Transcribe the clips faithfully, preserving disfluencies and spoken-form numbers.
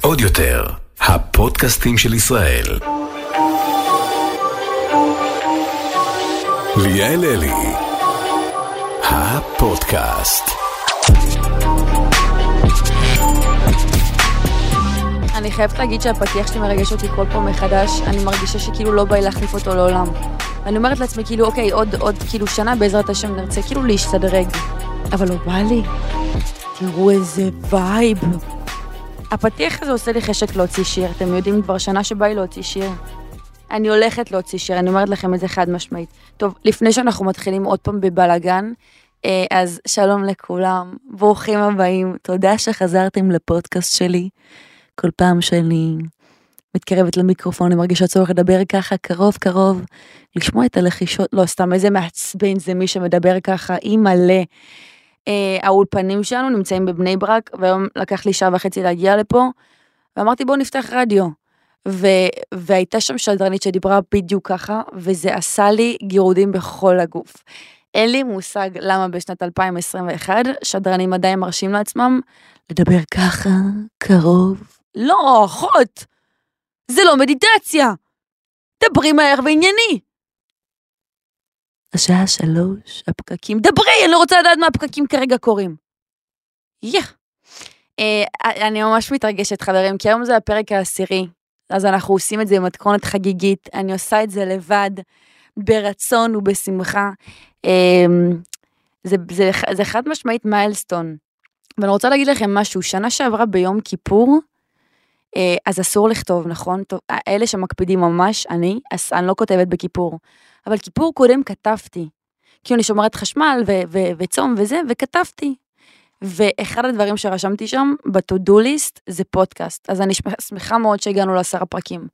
עוד יותר, הפודקאסטים של ישראל. ליאל אלי, הפודקאסט. אני חייבת להגיד שהפתיח שלי מרגש אותי כל פעם מחדש, אני מרגישה שכאילו לא בא להחליף אותו לעולם. ואני אומרת לעצמי כאילו, אוקיי, עוד, עוד כאילו שנה בעזרת השם נרצה כאילו להשתדרג. אבל לא בא לי. תראו איזה וייב. הפתיח הזה עושה לי חשק להוציא שיר. אתם יודעים כבר שנה שבא לי להוציא שיר. אני הולכת להוציא שיר, אני אומרת לכם את זה חד משמעית. טוב, לפני שאנחנו מתחילים עוד פעם בבלגן, אז שלום לכולם, ברוכים הבאים, תודה שחזרתם לפודקאסט שלי. כל פעם שאני מתקרבת למיקרופון, אני מרגישה צורך לדבר ככה, קרוב קרוב, לשמוע את הלחישות, לא סתם, איזה מעצבן זה מי שמדבר ככה, אי מלא. אה, האולפנים שלנו נמצאים בבני ברק, והיום לקח לי שעה וחצי להגיע לפה, ואמרתי בואו נפתח רדיו, ו, והייתה שם שדרנית שדיברה בדיוק ככה, וזה עשה לי גירודים בכל הגוף. אין לי מושג למה בשנת אלפיים עשרים ואחת, שדרנים עדיין מרשים לעצמם, לדבר ככה, קרוב, לא, אחות, זה לא מדיטציה, דברי מהר וענייני. השעה שלוש, הפקקים, דברי, אני לא רוצה לדעת מה הפקקים כרגע קוראים. יא. אני ממש מתרגשת חברים, כי היום זה הפרק העשירי, אז אנחנו עושים את זה במתכונת חגיגית, אני עושה את זה לבד, ברצון ובשמחה, זה חד משמעית מיילסטון, ואני רוצה להגיד לכם משהו, שנה שעברה ביום כיפור, אז אסור לכתוב, נכון? אלה שמקפידים ממש, אני, אני לא כותבת בכיפור, אבל כיפור קודם כתבתי, כי אני שומרת חשמל ו- ו- וצום וזה, וכתבתי, ואחד הדברים שרשמתי שם, בתודו ליסט, זה פודקאסט, אז אני שמחה מאוד שהגענו לעשר הפרקים,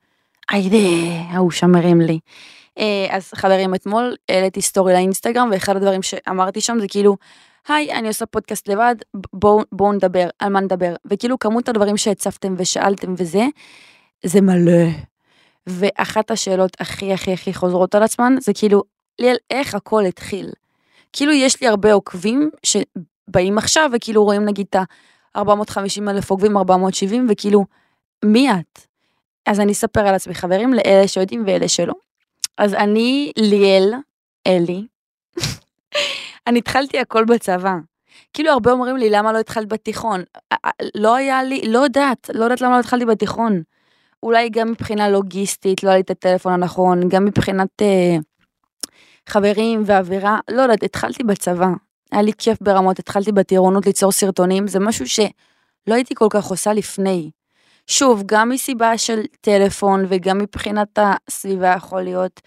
איידי, ההוא שמרים לי, אז חברים אתמול, העליתי סטורי לאינסטגרם, ואחד הדברים שאמרתי שם זה כאילו, היי, אני עושה פודקאסט לבד, בואו בוא נדבר, על מה נדבר, וכאילו כמות הדברים שהצפתם ושאלתם וזה, זה מלא, ואחת השאלות הכי הכי הכי חוזרות על עצמן, זה כאילו, ליאל, איך הכל התחיל? כאילו יש לי הרבה עוקבים שבאים עכשיו, וכאילו רואים נגיד את ארבע מאות וחמישים אלף עוקבים, ארבע מאות שבעים, וכאילו, מי את? אז אני אספר על עצמי חברים, לאלה שיודעים ואלה שלא. אז אני ליאל, אלי, אני התחלתי הכל בצבא, כאילו הרבה אומרים לי למה לא התחלת בתיכון, לא היה לי, לא יודעת, לא יודעת למה לא התחלתי בתיכון, אולי גם מבחינה לוגיסטית, לא היה לי את הטלפון הנכון, גם מבחינת אה, חברים ואווירה, לא יודעת, התחלתי בצבא, היה לי כיף ברמות, התחלתי בתירונות ליצור סרטונים, זה משהו שלא הייתי כל כך עושה לפני, שוב, גם מסיבה של טלפון וגם מבחינת הסביבה יכול להיות,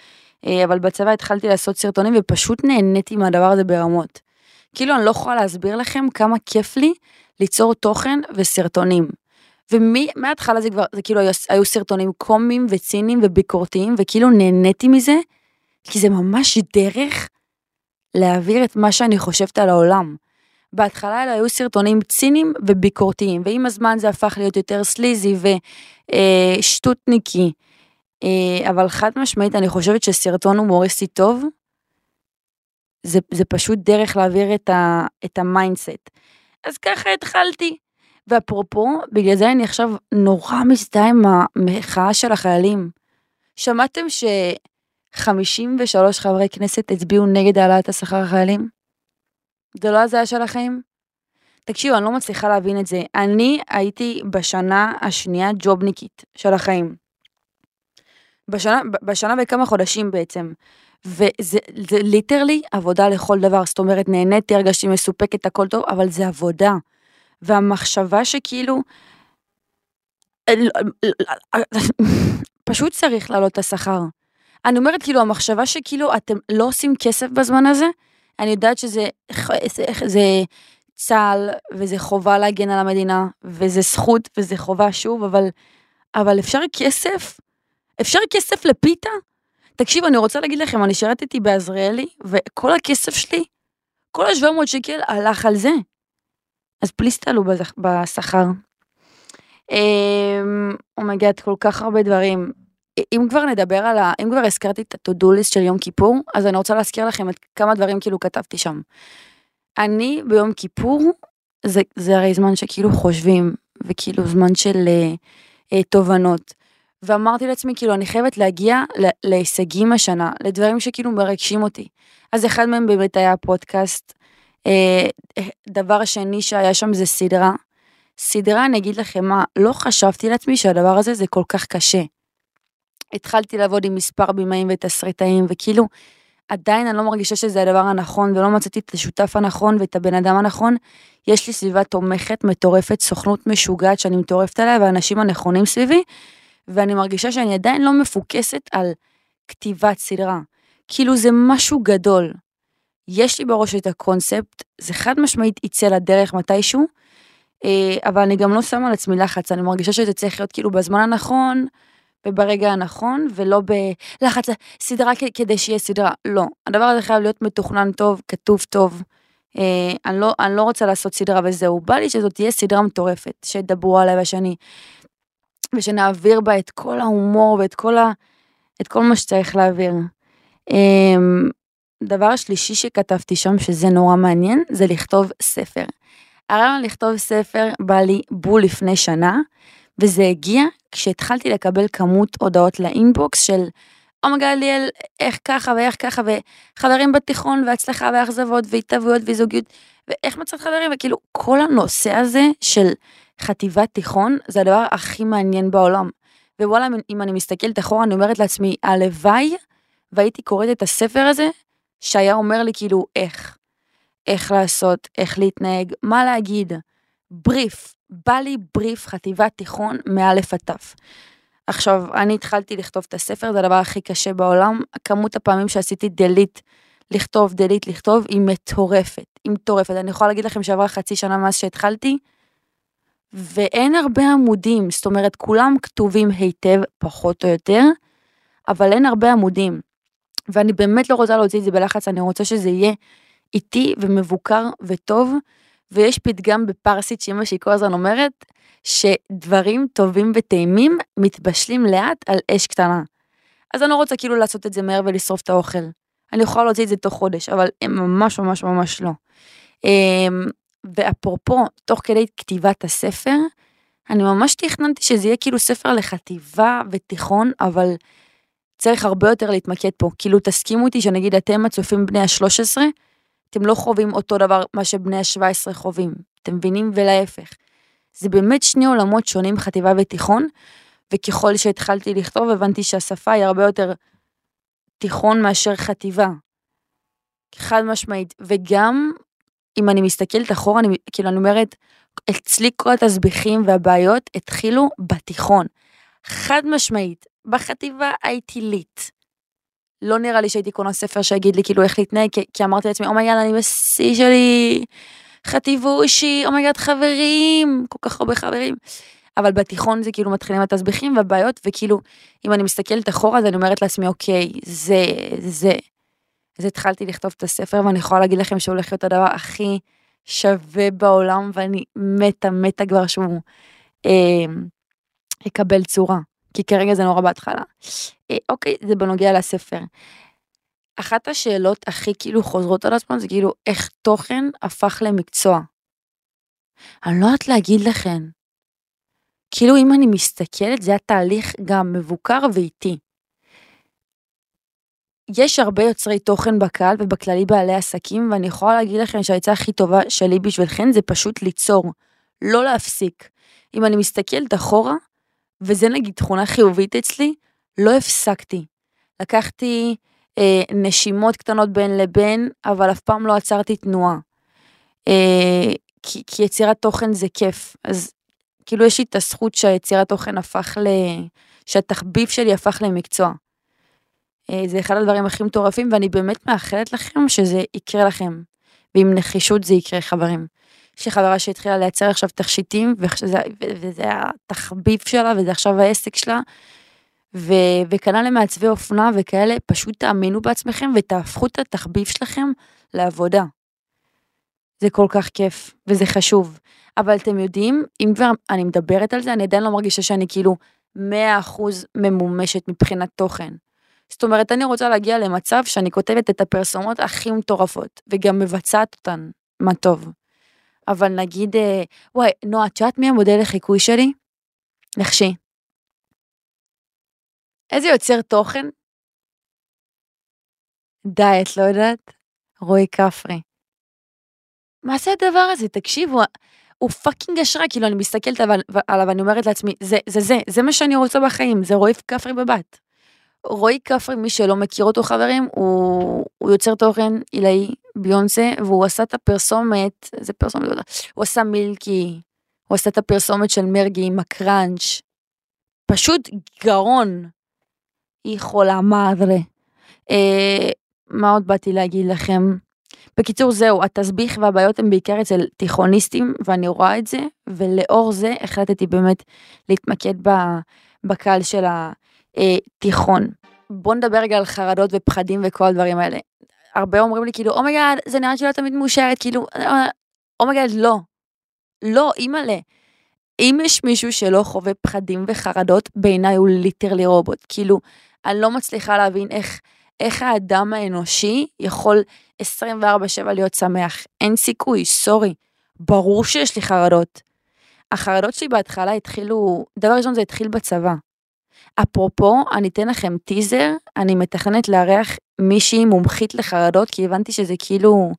אבל בצבא התחלתי לעשות סרטונים ופשוט נהניתי מהדבר הזה ברמות. כאילו אני לא יכולה להסביר לכם כמה כיף לי ליצור תוכן וסרטונים. ומההתחלה זה כבר, זה כאילו היו סרטונים קומיים וציניים וביקורתיים, וכאילו נהניתי מזה, כי זה ממש דרך להעביר את מה שאני חושבת על העולם. בהתחלה אלה היו סרטונים ציניים וביקורתיים, ועם הזמן זה הפך להיות יותר סליזי ושטוטניקי, אבל חד משמעית אני חושבת שסרטון הומוריסטי טוב, זה, זה פשוט דרך להעביר את, ה, את המיינדסט. אז ככה התחלתי, ואפרופו, בגלל זה אני עכשיו נורא מזדהה עם המחאה של החיילים. שמעתם ש-חמישים ושלושה חברי כנסת הצביעו נגד העלאת השכר החיילים? זה לא הזיה של החיים? תקשיבו, אני לא מצליחה להבין את זה. אני הייתי בשנה השנייה ג'ובניקית של החיים. בשנה, בשנה וכמה חודשים בעצם. וזה זה, ליטרלי עבודה לכל דבר. זאת אומרת, נהניתי, הרגשתי מסופקת, הכל טוב, אבל זה עבודה. והמחשבה שכאילו, פשוט צריך לעלות את השכר. אני אומרת, כאילו, המחשבה שכאילו אתם לא עושים כסף בזמן הזה, אני יודעת שזה זה צהל, וזה חובה להגן על המדינה, וזה זכות, וזה חובה שוב, אבל, אבל אפשר כסף? אפשר כסף לפיתה? תקשיב, אני רוצה להגיד לכם, אני שרתתי באזריאלי, וכל הכסף שלי, כל ה-שבע מאות שקל הלך על זה. אז פליס תעלו בשכר. אומייגאד, כל כך הרבה דברים. אם כבר נדבר על ה... אם כבר הזכרתי את התודוליסט של יום כיפור, אז אני רוצה להזכיר לכם את כמה דברים כאילו כתבתי שם. אני ביום כיפור, זה, זה הרי זמן שכאילו חושבים, וכאילו זמן של אה, תובנות. ואמרתי לעצמי, כאילו, אני חייבת להגיע להישגים השנה, לדברים שכאילו מרגשים אותי. אז אחד מהם באמת היה הפודקאסט. אה, דבר שני שהיה שם זה סדרה. סדרה, אני אגיד לכם מה, לא חשבתי לעצמי שהדבר הזה זה כל כך קשה. התחלתי לעבוד עם מספר בימאים ותסריטאים, וכאילו, עדיין אני לא מרגישה שזה הדבר הנכון, ולא מצאתי את השותף הנכון ואת הבן אדם הנכון. יש לי סביבה תומכת, מטורפת, סוכנות משוגעת שאני מטורפת עליה, והאנשים הנכונים סביבי, ואני מרגישה שאני עדיין לא מפוקסת על כתיבת סדרה. כאילו זה משהו גדול. יש לי בראש את הקונספט, זה חד משמעית יצא לדרך מתישהו, אבל אני גם לא שמה על עצמי לחץ, אני מרגישה שזה צריך להיות כאילו בזמן הנכון, וברגע הנכון, ולא בלחץ סדרה כדי שיהיה סדרה. לא, הדבר הזה חייב להיות מתוכנן טוב, כתוב טוב. אה, אני לא, אני לא רוצה לעשות סדרה וזהו. בא לי שזאת תהיה סדרה מטורפת, שדברו עליי ושאני, ושנעביר בה את כל ההומור ואת כל ה, את כל מה שצריך להעביר. אה, דבר השלישי שכתבתי שם, שזה נורא מעניין, זה לכתוב ספר. הרעיון לכתוב ספר בא לי בול לפני שנה, וזה הגיע כשהתחלתי לקבל כמות הודעות לאינבוקס של, אומגה ליאל, איך ככה ואיך ככה, וחברים בתיכון, והצלחה והאכזבות, והתאבויות וזוגיות, ואיך מצאת חברים, וכאילו כל הנושא הזה של חטיבת תיכון, זה הדבר הכי מעניין בעולם. ווואלה, אם אני מסתכלת אחורה, אני אומרת לעצמי, הלוואי, והייתי קוראת את הספר הזה, שהיה אומר לי כאילו איך, איך לעשות, איך להתנהג, מה להגיד, בריף, בא לי בריף חטיבת תיכון מאלף עטף. עכשיו, אני התחלתי לכתוב את הספר, זה הדבר הכי קשה בעולם, כמות הפעמים שעשיתי דלית, לכתוב, דלית, לכתוב, היא מטורפת, היא מטורפת, אני יכולה להגיד לכם שעברה חצי שנה מאז שהתחלתי, ואין הרבה עמודים, זאת אומרת, כולם כתובים היטב, פחות או יותר, אבל אין הרבה עמודים, ואני באמת לא רוצה להוציא את זה בלחץ, אני רוצה שזה יהיה איטי ומבוקר וטוב, ויש פתגם בפרסית שאמא שלי כל הזמן אומרת, שדברים טובים וטעימים מתבשלים לאט על אש קטנה. אז אני לא רוצה כאילו לעשות את זה מהר ולשרוף את האוכל. אני יכולה להוציא את זה תוך חודש, אבל ממש ממש ממש לא. ואפרופו, תוך כדי כתיבת הספר, אני ממש תכננתי שזה יהיה כאילו ספר לחטיבה ותיכון, אבל צריך הרבה יותר להתמקד פה. כאילו תסכימו איתי שנגיד אתם הצופים בני ה-שלוש עשרה, אתם לא חווים אותו דבר מה שבני ה-שבע עשרה חווים, אתם מבינים ולהפך. זה באמת שני עולמות שונים, חטיבה ותיכון, וככל שהתחלתי לכתוב הבנתי שהשפה היא הרבה יותר תיכון מאשר חטיבה. חד משמעית, וגם אם אני מסתכלת אחורה, אני, כאילו אני אומרת, אצלי כל התסביכים והבעיות התחילו בתיכון. חד משמעית, בחטיבה הייתי ליט. לא נראה לי שהייתי קונה ספר שיגיד לי כאילו איך להתנהג, כי, כי אמרתי לעצמי, אומייגד, אני בסי שלי, חטיבושי, אומייגד, חברים, כל כך הרבה חברים. אבל בתיכון זה כאילו מתחילים את התסביכים והבעיות, וכאילו, אם אני מסתכלת אחורה, אז אני אומרת לעצמי, אוקיי, זה, זה. אז התחלתי לכתוב את הספר, ואני יכולה להגיד לכם שהוא הולך להיות הדבר הכי שווה בעולם, ואני מתה, מתה כבר שהוא אה, יקבל צורה. כי כרגע זה נורא בהתחלה. אוקיי, זה בנוגע לספר. אחת השאלות הכי כאילו חוזרות על עצמן, זה כאילו איך תוכן הפך למקצוע. אני לא יודעת להגיד לכן. כאילו אם אני מסתכלת, זה התהליך גם מבוקר ואיתי. יש הרבה יוצרי תוכן בקהל ובכללי בעלי עסקים, ואני יכולה להגיד לכם שהעצה הכי טובה שלי בשבילכן, זה פשוט ליצור, לא להפסיק. אם אני מסתכלת אחורה, וזה נגיד תכונה חיובית אצלי, לא הפסקתי. לקחתי אה, נשימות קטנות בין לבין, אבל אף פעם לא עצרתי תנועה. אה, כי, כי יצירת תוכן זה כיף. אז כאילו יש לי את הזכות שהיצירת תוכן הפך ל... שהתחביב שלי הפך למקצוע. אה, זה אחד הדברים הכי מטורפים, ואני באמת מאחלת לכם שזה יקרה לכם. ועם נחישות זה יקרה, חברים. יש לי חברה שהתחילה לייצר עכשיו תכשיטים, וזה, וזה התחביב שלה, וזה עכשיו העסק שלה, ו, וכנה למעצבי אופנה וכאלה, פשוט תאמינו בעצמכם, ותהפכו את התחביב שלכם לעבודה. זה כל כך כיף, וזה חשוב. אבל אתם יודעים, אם כבר אני מדברת על זה, אני עדיין לא מרגישה שאני כאילו מאה אחוז ממומשת מבחינת תוכן. זאת אומרת, אני רוצה להגיע למצב שאני כותבת את הפרסומות הכי מטורפות, וגם מבצעת אותן, מה טוב. אבל נגיד, וואי, נועה, את שאת מי המודל לחיקוי שלי? נחשי. איזה יוצר תוכן? די, את לא יודעת? רועי כפרי. מה זה הדבר הזה? תקשיבו, הוא פאקינג השראה, כאילו אני מסתכלת עליו, אני אומרת לעצמי, זה, זה, זה, זה מה שאני רוצה בחיים, זה רועי כפרי בבת. רועי כפרי, מי שלא מכיר אותו חברים, הוא, הוא יוצר תוכן אילאי ביונסה, והוא עשה את הפרסומת, זה פרסומת, הוא עשה מילקי, הוא עשה את הפרסומת של מרגי עם הקרנץ', פשוט גרון, היא חולה מעדרה. אה, מה עוד באתי להגיד לכם? בקיצור זהו, התסביך והבעיות הן בעיקר אצל תיכוניסטים, ואני רואה את זה, ולאור זה החלטתי באמת להתמקד בקהל של ה... תיכון. בוא נדבר רגע על חרדות ופחדים וכל הדברים האלה. הרבה אומרים לי כאילו, אומייגאד, זה נראה שלא תמיד מאושרת, כאילו, אומייגאד, לא. לא, אימאלה. אם יש מישהו שלא חווה פחדים וחרדות, בעיניי הוא ליטרלי רובוט. כאילו, אני לא מצליחה להבין איך, איך האדם האנושי יכול עשרים וארבע שבע להיות שמח. אין סיכוי, סורי. ברור שיש לי חרדות. החרדות שלי בהתחלה התחילו, דבר ראשון זה התחיל בצבא. אפרופו, אני אתן לכם טיזר, אני מתכנת לארח מישהי מומחית לחרדות, כי הבנתי שזה כאילו,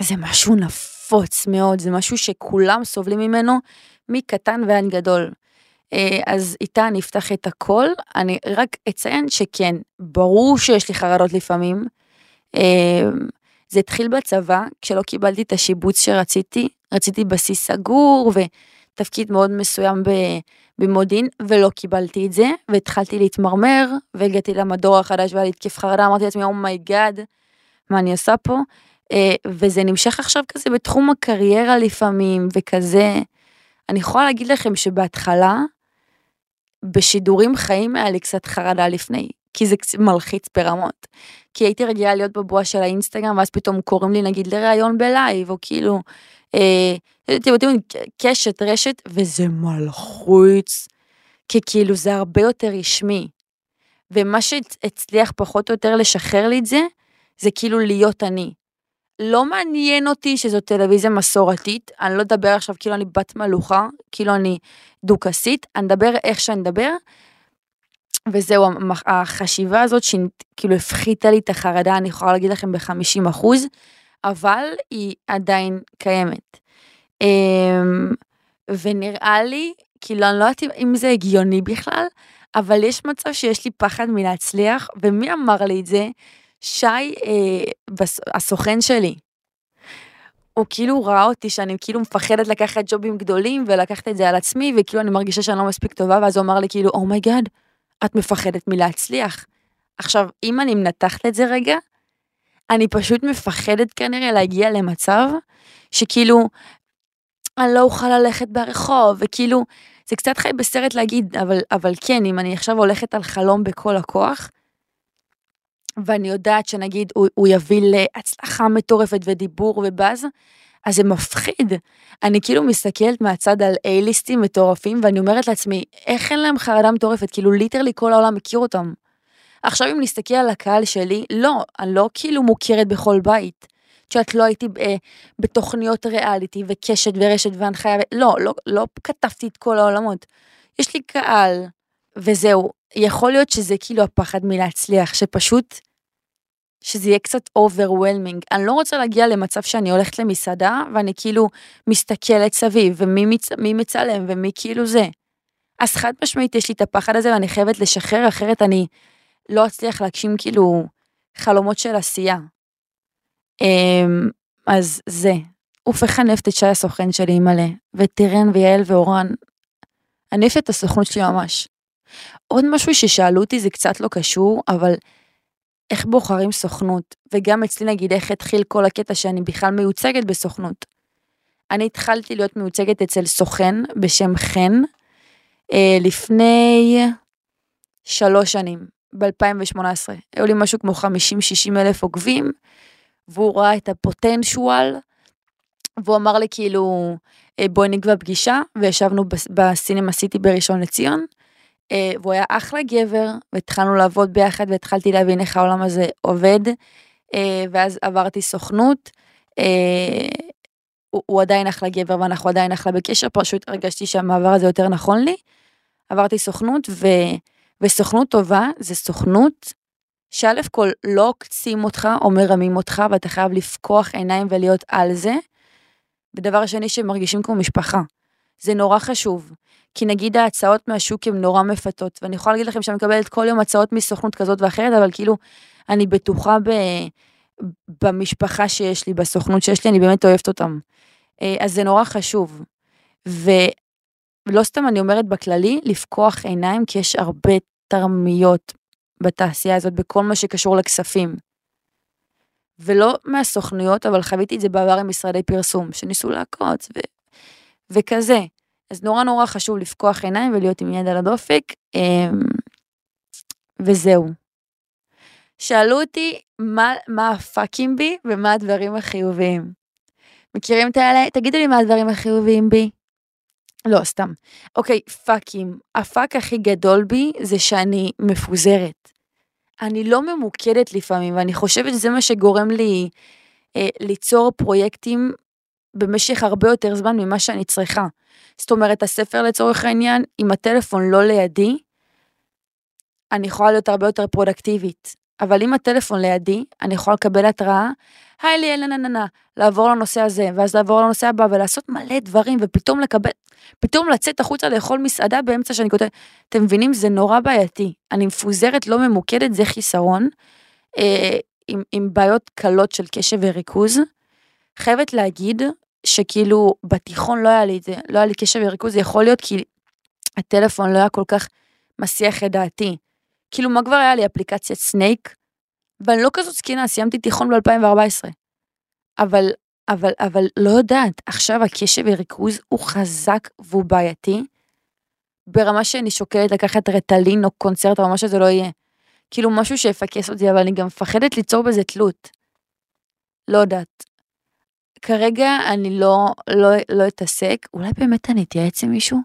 זה משהו נפוץ מאוד, זה משהו שכולם סובלים ממנו, מקטן ועד גדול. אז איתה אני אפתח את הכל, אני רק אציין שכן, ברור שיש לי חרדות לפעמים, זה התחיל בצבא, כשלא קיבלתי את השיבוץ שרציתי, רציתי בסיס סגור, ו... תפקיד מאוד מסוים במודיעין, ולא קיבלתי את זה, והתחלתי להתמרמר, והגעתי למדור החדש, והיה להתקף חרדה, אמרתי לעצמי, אומייגאד, מה אני עושה פה? וזה נמשך עכשיו כזה בתחום הקריירה לפעמים, וכזה, אני יכולה להגיד לכם שבהתחלה, בשידורים חיים היה לי קצת חרדה לפני, כי זה מלחיץ ברמות, כי הייתי רגילה להיות בבועה של האינסטגרם, ואז פתאום קוראים לי נגיד לראיון בלייב, או כאילו, אתם יודעים, קשת, רשת, וזה מלחוץ, כי כאילו זה הרבה יותר רשמי, ומה שהצליח פחות או יותר לשחרר לי את זה, זה כאילו להיות אני, לא מעניין אותי שזו טלוויזיה מסורתית, אני לא אדבר עכשיו כאילו אני בת מלוכה, כאילו אני דוקסית, אני אדבר איך שאני אדבר, וזהו, החשיבה הזאת שכאילו הפחיתה לי את החרדה, אני יכולה להגיד לכם ב-חמישים אחוז, אבל היא עדיין קיימת. ונראה לי, כאילו אני לא יודעת אם זה הגיוני בכלל, אבל יש מצב שיש לי פחד מלהצליח, ומי אמר לי את זה? שי, הסוכן שלי. הוא כאילו ראה אותי שאני כאילו מפחדת לקחת ג'ובים גדולים, ולקחת את זה על עצמי, וכאילו אני מרגישה שאני לא מספיק טובה, ואז הוא אמר לי כאילו, "Oh my God, את מפחדת מלהצליח." עכשיו, אם אני מנתחת את זה רגע, אני פשוט מפחדת כנראה להגיע למצב שכאילו אני לא אוכל ללכת ברחוב, וכאילו זה קצת חי בסרט להגיד, אבל, אבל כן, אם אני עכשיו הולכת על חלום בכל הכוח, ואני יודעת שנגיד הוא, הוא יביא להצלחה מטורפת ודיבור ובאז, אז זה מפחיד. אני כאילו מסתכלת מהצד על A-ליסטים מטורפים, ואני אומרת לעצמי, איך אין להם חרדה מטורפת? כאילו ליטרלי כל העולם מכיר אותם. עכשיו אם נסתכל על הקהל שלי, לא, אני לא כאילו מוכרת בכל בית, שאת לא הייתי אה, בתוכניות ריאליטי וקשת ורשת והנחיה, ו... לא, לא, לא כתבתי את כל העולמות, יש לי קהל, וזהו, יכול להיות שזה כאילו הפחד מלהצליח, שפשוט, שזה יהיה קצת overwhelming, אני לא רוצה להגיע למצב שאני הולכת למסעדה, ואני כאילו מסתכלת סביב, ומי מצ... מי מצלם ומי כאילו זה, אז חד משמעית יש לי את הפחד הזה, ואני חייבת לשחרר, אחרת אני... לא אצליח להגשים כאילו חלומות של עשייה. אז זה, הופך הנפט את שי הסוכן שלי מלא, וטירן ויעל ואורן, הנפט את הסוכנות שלי ממש. עוד משהו ששאלו אותי זה קצת לא קשור, אבל איך בוחרים סוכנות, וגם אצלי נגיד איך התחיל כל הקטע שאני בכלל מיוצגת בסוכנות. אני התחלתי להיות מיוצגת אצל סוכן בשם חן, לפני שלוש שנים. ב-אלפיים שמונה עשרה, היו לי משהו כמו חמישים שישים אלף עוקבים, והוא ראה את הפוטנשואל, והוא אמר לי כאילו, בואי נקבע פגישה, וישבנו בסינמה סיטי בראשון לציון, והוא היה אחלה גבר, והתחלנו לעבוד ביחד, והתחלתי להבין איך העולם הזה עובד, ואז עברתי סוכנות, הוא, הוא עדיין אחלה גבר, ואנחנו עדיין אחלה בקשר, פשוט הרגשתי שהמעבר הזה יותר נכון לי, עברתי סוכנות, ו, וסוכנות טובה, זה סוכנות, שאלף כל לא קצים אותך, או מרמים אותך, ואתה חייב לפקוח עיניים ולהיות על זה, ודבר שני שמרגישים כמו משפחה, זה נורא חשוב, כי נגיד ההצעות מהשוק הן נורא מפתות, ואני יכולה להגיד לכם שאני מקבלת כל יום הצעות מסוכנות כזאת ואחרת, אבל כאילו אני בטוחה ב... במשפחה שיש לי, בסוכנות שיש לי, אני באמת אוהבת אותם. אז זה נורא חשוב. ולא סתם אני אומרת בכללי, לפקוח עיניים, כי יש הרבה תרמיות בתעשייה הזאת, בכל מה שקשור לכספים. ולא מהסוכנויות, אבל חוויתי את זה בעבר עם משרדי פרסום, שניסו להקוץ ו... וכזה. אז נורא נורא חשוב לפקוח עיניים ולהיות עם יד על הדופק, וזהו. שאלו אותי מה, מה הפאקים בי ומה הדברים החיוביים. מכירים את האלה? תגידו לי מה הדברים החיוביים בי. לא, סתם. אוקיי, פאקים. הפאק הכי גדול בי זה שאני מפוזרת. אני לא ממוקדת לפעמים, ואני חושבת שזה מה שגורם לי אה, ליצור פרויקטים במשך הרבה יותר זמן ממה שאני צריכה. זאת אומרת, הספר לצורך העניין, אם הטלפון לא לידי, אני יכולה להיות הרבה יותר פרודקטיבית. אבל אם הטלפון לידי, אני יכולה לקבל התראה, היי ליאל, ננננה, לעבור לנושא הזה, ואז לעבור לנושא הבא, ולעשות מלא דברים, ופתאום לקבל, פתאום לצאת החוצה לאכול מסעדה באמצע שאני כותבת, אתם מבינים, זה נורא בעייתי, אני מפוזרת, לא ממוקדת, זה חיסרון, אה, עם, עם בעיות קלות של קשב וריכוז, חייבת להגיד, שכאילו בתיכון לא היה לי, זה, לא היה לי קשב וריכוז, זה יכול להיות כי הטלפון לא היה כל כך מסיח את דעתי, כאילו מה כבר היה לי אפליקציית סנייק, ואני לא כזאת סכינה, סיימתי תיכון ב-אלפיים וארבע עשרה, אבל, אבל, אבל לא יודעת, עכשיו הקשב וריכוז הוא חזק והוא בעייתי, ברמה שאני שוקלת לקחת רטלין או קונצרט או מה שזה לא יהיה, כאילו משהו שיפקס אותי, אבל אני גם מפחדת ליצור בזה תלות, לא יודעת, כרגע אני לא, לא, לא אתעסק, אולי באמת אני אתייעץ עם מישהו?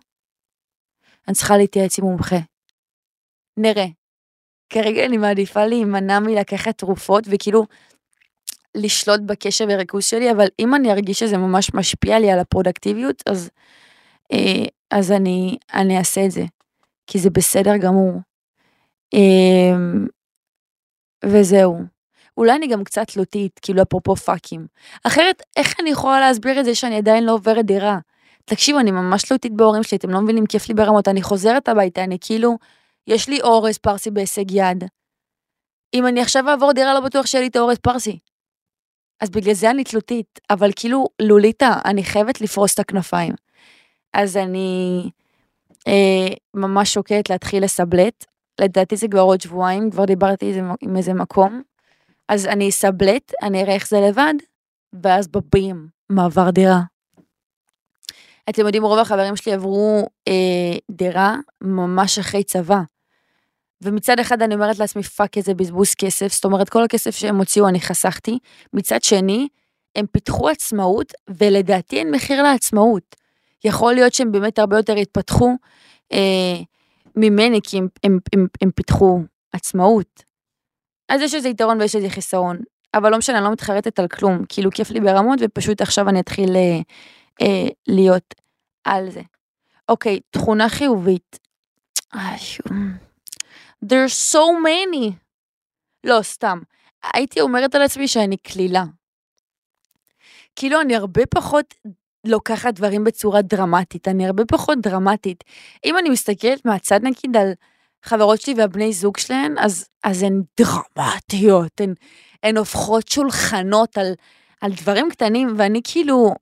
אני צריכה להתייעץ עם מומחה, נראה, כרגע אני מעדיפה להימנע מלקחת תרופות, וכאילו לשלוט בקשב וריכוז שלי, אבל אם אני ארגיש שזה ממש משפיע לי על הפרודקטיביות, אז, אז אני, אני אעשה את זה, כי זה בסדר גמור. וזהו. אולי אני גם קצת תלותית, כאילו אפרופו פאקים. אחרת, איך אני יכולה להסביר את זה שאני עדיין לא עוברת דירה? תקשיבו, אני ממש תלותית בהורים שלי, אתם לא מבינים, כיף לי ברמות, אני חוזרת הביתה, אני כאילו... יש לי אורז פרסי בהישג יד. אם אני עכשיו אעבור דירה, לא בטוח שיהיה לי את האורז פרסי. אז בגלל זה אני תלותית, אבל כאילו לוליטה, אני חייבת לפרוס את הכנפיים. אז אני אה, ממש שוקעת להתחיל לסבלט. לדעתי זה כבר עוד שבועיים, כבר דיברתי עם איזה מקום. אז אני אסבלט, אני אראה איך זה לבד, ואז בבים, מעבר דירה. אתם יודעים, רוב החברים שלי עברו אה, דירה ממש אחרי צבא. ומצד אחד אני אומרת לעצמי, פאק איזה בזבוז כסף, זאת אומרת כל הכסף שהם הוציאו אני חסכתי, מצד שני הם פיתחו עצמאות ולדעתי אין מחיר לעצמאות, יכול להיות שהם באמת הרבה יותר התפתחו אה, ממני כי הם, הם, הם, הם פיתחו עצמאות, אז יש איזה יתרון ויש איזה חיסרון, אבל לא משנה, אני לא מתחרטת על כלום, כאילו כיף לי ברמות ופשוט עכשיו אני אתחיל אה, אה, להיות על זה. אוקיי, תכונה חיובית, איי, there's so many. לא, סתם. הייתי אומרת על עצמי שאני כלילה. כאילו, אני הרבה פחות לוקחת דברים בצורה דרמטית. אני הרבה פחות דרמטית. אם אני מסתכלת מהצד, נגיד, על חברות שלי והבני זוג שלהן, אז, אז הן דרמטיות. הן, הן הופכות שולחנות על, על דברים קטנים, ואני כאילו...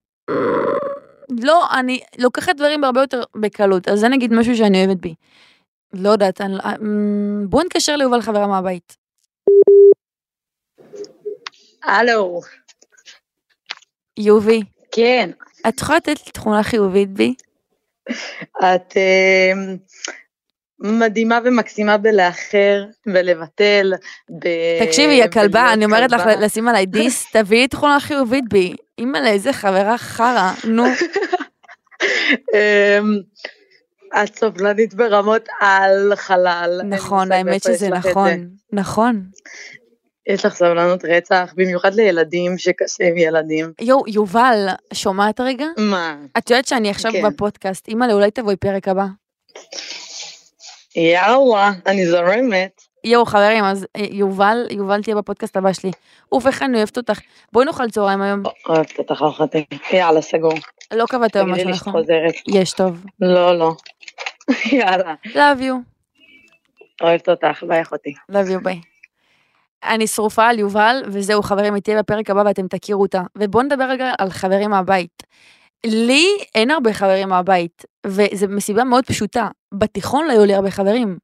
לא, אני לוקחת דברים הרבה יותר בקלות. אז זה נגיד משהו שאני אוהבת בי. לא יודעת, בואו נקשר ליובל חברה מהבית. הלו. יובי. כן. את יכולה לתת לי תכונה חיובית בי? את מדהימה ומקסימה בלאחר, בלבטל. תקשיבי, הכלבה, אני אומרת לך לשים עליי דיס, תביאי לי תכונה חיובית בי. אימא לאיזה חברה חרה, נו. את סובלנית ברמות על חלל. נכון, האמת שזה נכון, נכון. יש לך סבלנות רצח, במיוחד לילדים שקשה עם ילדים. יו, יובל, שומעת רגע? מה? את יודעת שאני עכשיו כן. בפודקאסט, אמא, אולי תבואי פרק הבא. יאללה, אני זורמת. יו, חברים, אז יובל, יובל תהיה בפודקאסט הבא שלי. אוף, איך אני אוהבת אותך. בואי נאכל צהריים היום. אוהבת אותך, אוכלתי. יאללה, סגור. לא קבעת היום מה שאנחנו. תגידי לי שחוזרת. יש, טוב. לא, לא. יאללה. Love you. אוהבת אותך, ביי אחותי. Love you, ביי. אני שרופה על יובל, וזהו, חברים, תהיה בפרק הבא ואתם תכירו אותה. ובואו נדבר רגע על חברים מהבית. לי אין הרבה חברים מהבית, וזו מסיבה מאוד פשוטה. בתיכון היו לי הרבה חברים.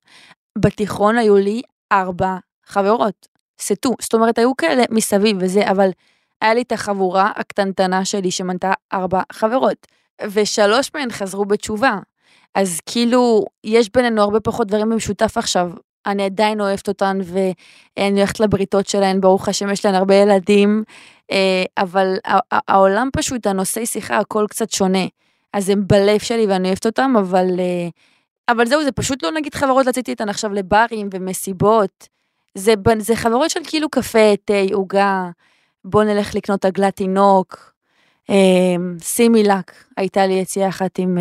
בתיכון היו לי ארבע חברות, סטו, זאת אומרת, היו כאלה מסביב וזה, אבל היה לי את החבורה הקטנטנה שלי שמנתה ארבע חברות, ושלוש מהן חזרו בתשובה, אז כאילו, יש בינינו הרבה פחות דברים במשותף עכשיו, אני עדיין אוהבת אותן, ואני הולכת לבריתות שלהן, ברוך השם, יש להן הרבה ילדים, אבל העולם פשוט, הנושאי שיחה, הכל קצת שונה, אז הם בלב שלי ואני אוהבת אותם, אבל... אבל זהו, זה פשוט לא נגיד חברות לצאת איתן עכשיו לברים ומסיבות, זה, זה חברות של כאילו קפה, תה, עוגה, בוא נלך לקנות עגלת תינוק, סימילק, הייתה לי יציאה אחת עם,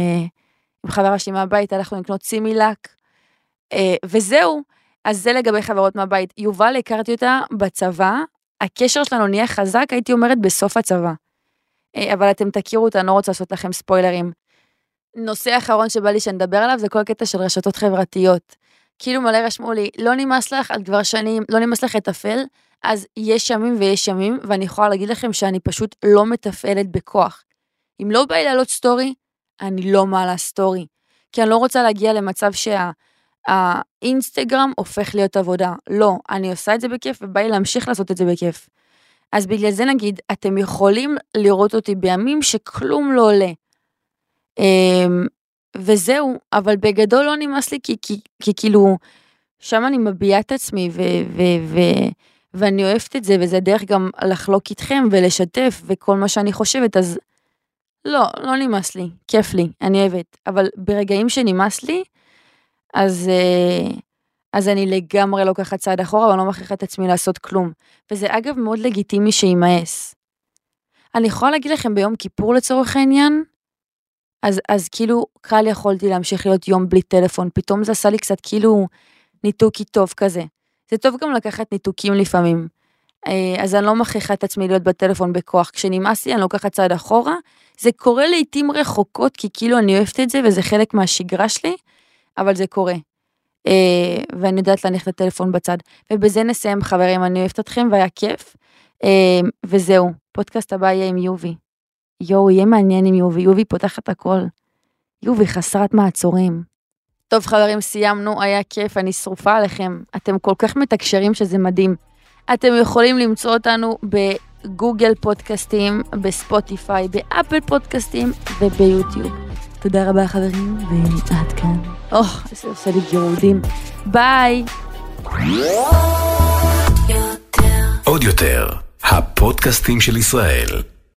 עם חברה שלי מהבית, הלכנו לקנות סימילק, וזהו, אז זה לגבי חברות מהבית, יובל הכרתי אותה בצבא, הקשר שלנו נהיה חזק, הייתי אומרת בסוף הצבא, אבל אתם תכירו אותה, לא רוצה לעשות לכם ספוילרים, נושא האחרון שבא לי שנדבר עליו, זה כל הקטע של רשתות חברתיות. כאילו מלא רשמו לי, לא נמאס לך, את כבר שנים, לא נמאס לך לטפל, אז יש ימים ויש ימים, ואני יכולה להגיד לכם שאני פשוט לא מטפלת בכוח. אם לא בא לי לעלות סטורי, אני לא מעלה סטורי. כי אני לא רוצה להגיע למצב שהאינסטגרם הופך להיות עבודה. לא, אני עושה את זה בכיף, ובא לי להמשיך לעשות את זה בכיף. אז בגלל זה נגיד, אתם יכולים לראות אותי בימים שכלום לא עולה. Um, וזהו, אבל בגדול לא נמאס לי, כי, כי, כי כאילו, שם אני מביאה את עצמי, ו, ו, ו, ואני אוהבת את זה, וזה דרך גם לחלוק איתכם, ולשתף, וכל מה שאני חושבת, אז לא, לא נמאס לי, כיף לי, אני אוהבת, אבל ברגעים שנמאס לי, אז, אז אני לגמרי לוקחת צעד אחורה, אבל לא מכריחה את עצמי לעשות כלום, וזה אגב מאוד לגיטימי שימאס. אני יכולה להגיד לכם ביום כיפור לצורך העניין, אז, אז כאילו קל יכולתי להמשיך להיות יום בלי טלפון, פתאום זה עשה לי קצת כאילו ניתוקי טוב כזה. זה טוב גם לקחת ניתוקים לפעמים, אז אני לא מכריחה את עצמי להיות בטלפון בכוח, כשנמאס לי אני לוקחת צעד אחורה, זה קורה לעתים רחוקות, כי כאילו אני אוהבת את זה וזה חלק מהשגרה שלי, אבל זה קורה, ואני יודעת להניח את הטלפון בצד, ובזה נסיים חברים, אני אוהבת אתכם והיה כיף, וזהו, פודקאסט הבא יהיה עם יובי. יו, יהיה מעניין עם יובי, יובי פותחת הכל. יובי חסרת מעצורים. טוב חברים, סיימנו, היה כיף, אני שרופה עליכם. אתם כל כך מתקשרים שזה מדהים. אתם יכולים למצוא אותנו בגוגל פודקאסטים, בספוטיפיי, באפל פודקאסטים וביוטיוב. תודה רבה חברים, ועד כאן. אוח, זה עושה לי גירודים. ביי! עוד יותר, הפודקאסטים של ישראל.